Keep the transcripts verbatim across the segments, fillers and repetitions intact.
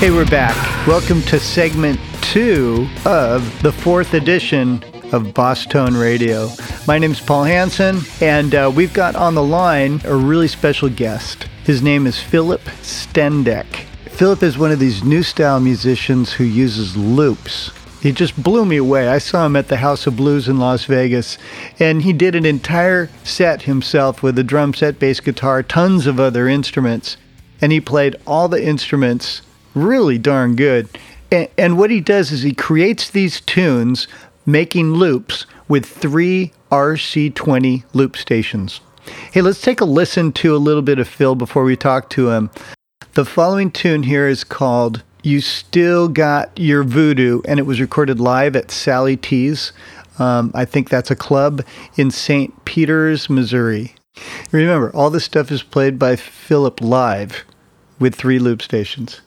Hey, we're back. Welcome to segment two of the fourth edition of Boss Tone Radio. My name's Paul Hansen, and uh, we've got on the line a really special guest. His name is Philip Stendek. Philip is one of these new style musicians who uses loops. He just blew me away. I saw him at the House of Blues in Las Vegas, and he did an entire set himself with a drum set, bass guitar, tons of other instruments, and he played all the instruments really darn good. And, and what he does is he creates these tunes making loops with three R C twenty loop stations. Hey, let's take a listen to a little bit of Phil before we talk to him. The following tune here is called You Still Got Your Voodoo, and it was recorded live at Sally T's. Um, I think that's a club in Saint Peter's, Missouri. Remember, all this stuff is played by Philip live with three loop stations.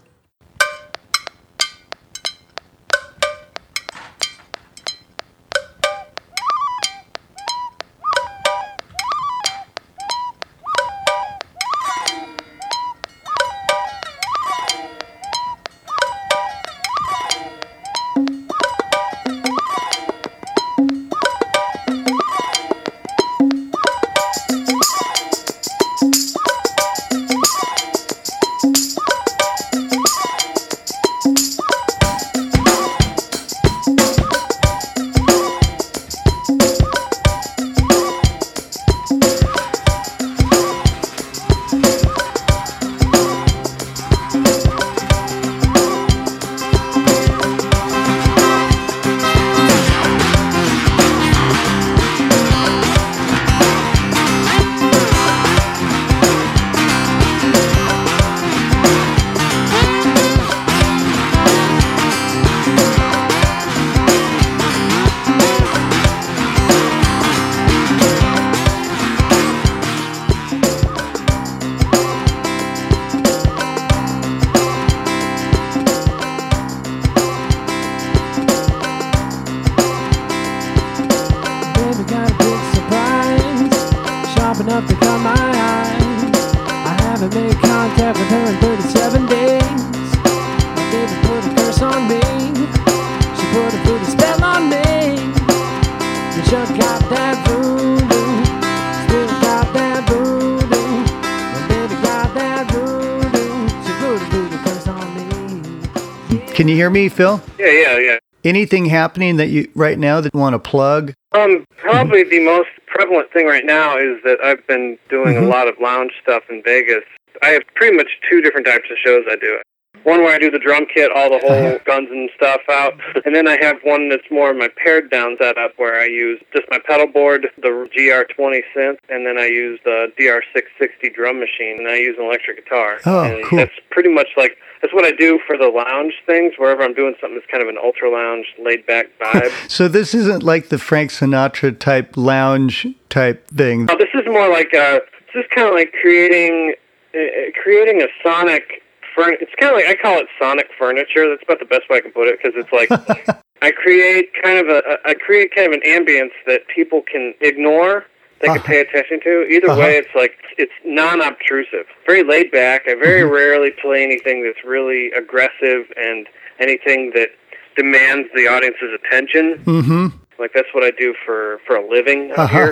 Can you hear me, Phil? Yeah, yeah, yeah. Anything happening that you right now that you want to plug? Um, probably the most prevalent thing right now is that I've been doing mm-hmm. a lot of lounge stuff in Vegas. I have pretty much two different types of shows I do. One where I do the drum kit, all the whole uh-huh. guns and stuff out, and then I have one that's more my pared down setup where I use just my pedal board, the G R twenty synth, and then I use the D R six sixty drum machine, and I use an electric guitar. Oh, and cool. That's pretty much like, that's what I do for the lounge things, wherever I'm doing something that's kind of an ultra lounge, laid-back vibe. So this isn't like the Frank Sinatra type lounge type thing? No, this is more like, a, this is kind of like creating, uh, creating a sonic... It's kind of like, I call it sonic furniture. That's about the best way I can put it, because it's like I create kind of a I create kind of an ambience that people can ignore, they uh-huh. can pay attention to. Either uh-huh. way, it's like it's non-obtrusive, very laid back. I very mm-hmm. rarely play anything that's really aggressive and anything that demands the audience's attention. Mm-hmm. Like that's what I do for, for a living out uh-huh.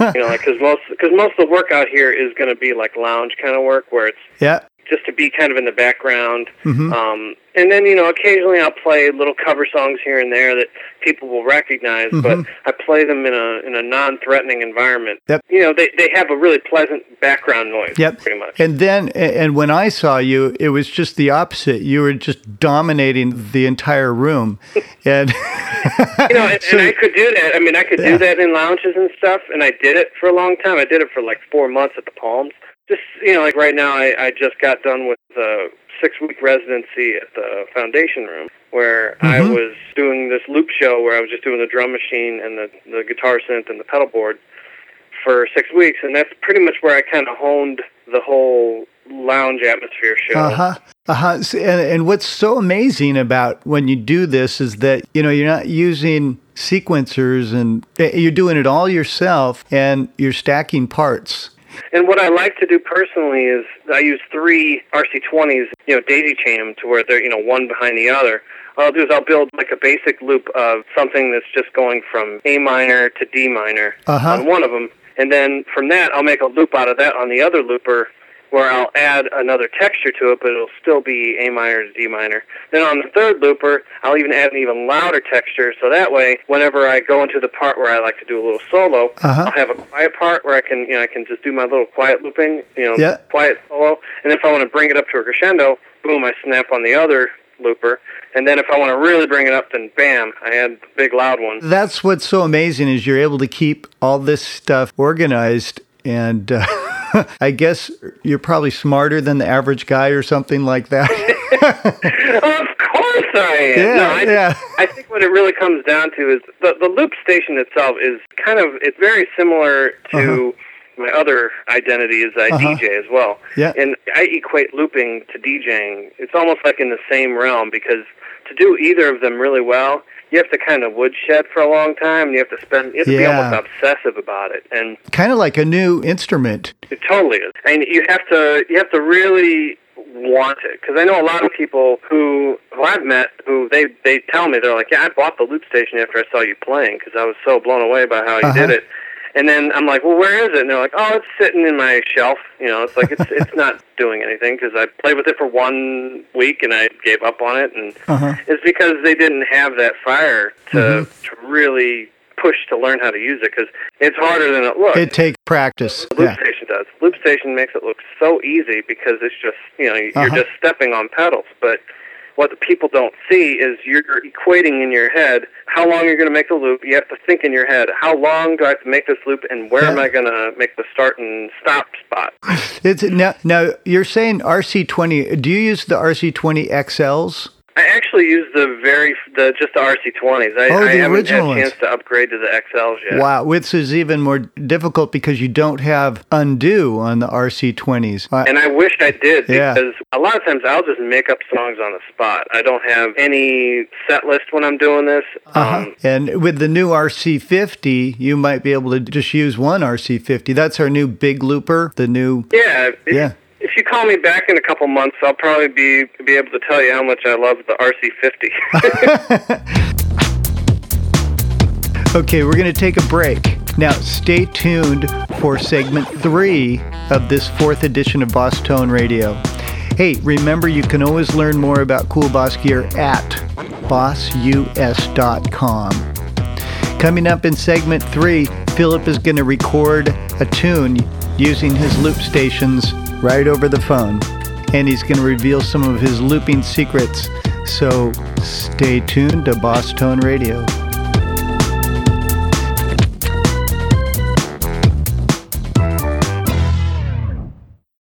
here. You know, like because most because most of the work out here is going to be like lounge kind of work where it's yeah. just to be kind of in the background. Mm-hmm. Um, and then, you know, occasionally I'll play little cover songs here and there that people will recognize, mm-hmm. but I play them in a in a non-threatening environment. Yep. You know, they, they have a really pleasant background noise, yep. pretty much. And then, and when I saw you, it was just the opposite. You were just dominating the entire room. and You know, and, so, and I could do that. I mean, I could yeah. do that in lounges and stuff, and I did it for a long time. I did it for like four months at the Palms. Just, you know, like right now I, I just got done with the six-week residency at the Foundation Room where mm-hmm. I was doing this loop show where I was just doing the drum machine and the, the guitar synth and the pedal board for six weeks, and that's pretty much where I kind of honed the whole lounge atmosphere show. Uh-huh. Uh-huh. And, and what's so amazing about when you do this is that, you know, you're not using sequencers and you're doing it all yourself and you're stacking parts. And what I like to do personally is I use three R C twenties, you know, daisy chain them to where they're, you know, one behind the other. What I'll do is I'll build like a basic loop of something that's just going from A minor to D minor uh-huh. on one of them. And then from that, I'll make a loop out of that on the other looper where I'll add another texture to it, but it'll still be A minor to D minor. Then on the third looper, I'll even add an even louder texture, so that way, whenever I go into the part where I like to do a little solo, uh-huh. I'll have a quiet part where I can, you know, I can just do my little quiet looping, you know, yeah. quiet solo, and if I want to bring it up to a crescendo, boom, I snap on the other looper, and then if I want to really bring it up, then bam, I had the big loud one. That's what's so amazing is you're able to keep all this stuff organized, and uh, I guess you're probably smarter than the average guy or something like that. Of course I am. Yeah, no, I, yeah. I think what it really comes down to is the, the loop station itself is kind of, it's very similar to... Uh-huh. My other identity is I uh-huh. D J as well. Yeah. And I equate looping to DJing. It's almost like in the same realm because to do either of them really well, you have to kind of woodshed for a long time, and you have to spend, you have to yeah. be almost obsessive about it. And kind of like a new instrument. It totally is. And you have to, you have to really want it. Because I know a lot of people who, who I've met who they, they tell me, they're like, yeah, I bought the loop station after I saw you playing because I was so blown away by how you uh-huh. did it. And then I'm like, well, where is it? And they're like, oh, it's sitting in my shelf. You know, it's like it's it's not doing anything because I played with it for one week and I gave up on it. And uh-huh. it's because they didn't have that fire to, mm-hmm. to really push to learn how to use it because it's harder than it looks. It takes practice. The loop yeah. station does. Loop station makes it look so easy because it's just, you know, you're uh-huh. just stepping on pedals. But what the people don't see is you're equating in your head how long you're going to make the loop. You have to think in your head, how long do I have to make this loop, and where yeah. am I going to make the start and stop spot? It's now, now, you're saying R C twenty. Do you use the R C twenty X Ls? I actually use the very the just the R C twenties. I, oh, the I haven't original had a chance ones. To upgrade to the X Ls yet. Wow, which is even more difficult because you don't have undo on the R C twenties. Uh, and I wish I did because yeah. a lot of times I'll just make up songs on the spot. I don't have any set list when I'm doing this. Uh-huh. Um, and with the new R C fifty, you might be able to just use one R C fifty. That's our new big looper, the new... Yeah. Yeah. If you call me back in a couple months, I'll probably be be able to tell you how much I love the R C fifty. Okay, we're going to take a break. Now, stay tuned for segment three of this fourth edition of Boss Tone Radio. Hey, remember you can always learn more about cool Boss gear at boss U S dot com. Coming up in segment three, Philip is going to record a tune using his loop stations right over the phone, and he's going to reveal some of his looping secrets. So stay tuned to Boss Tone Radio.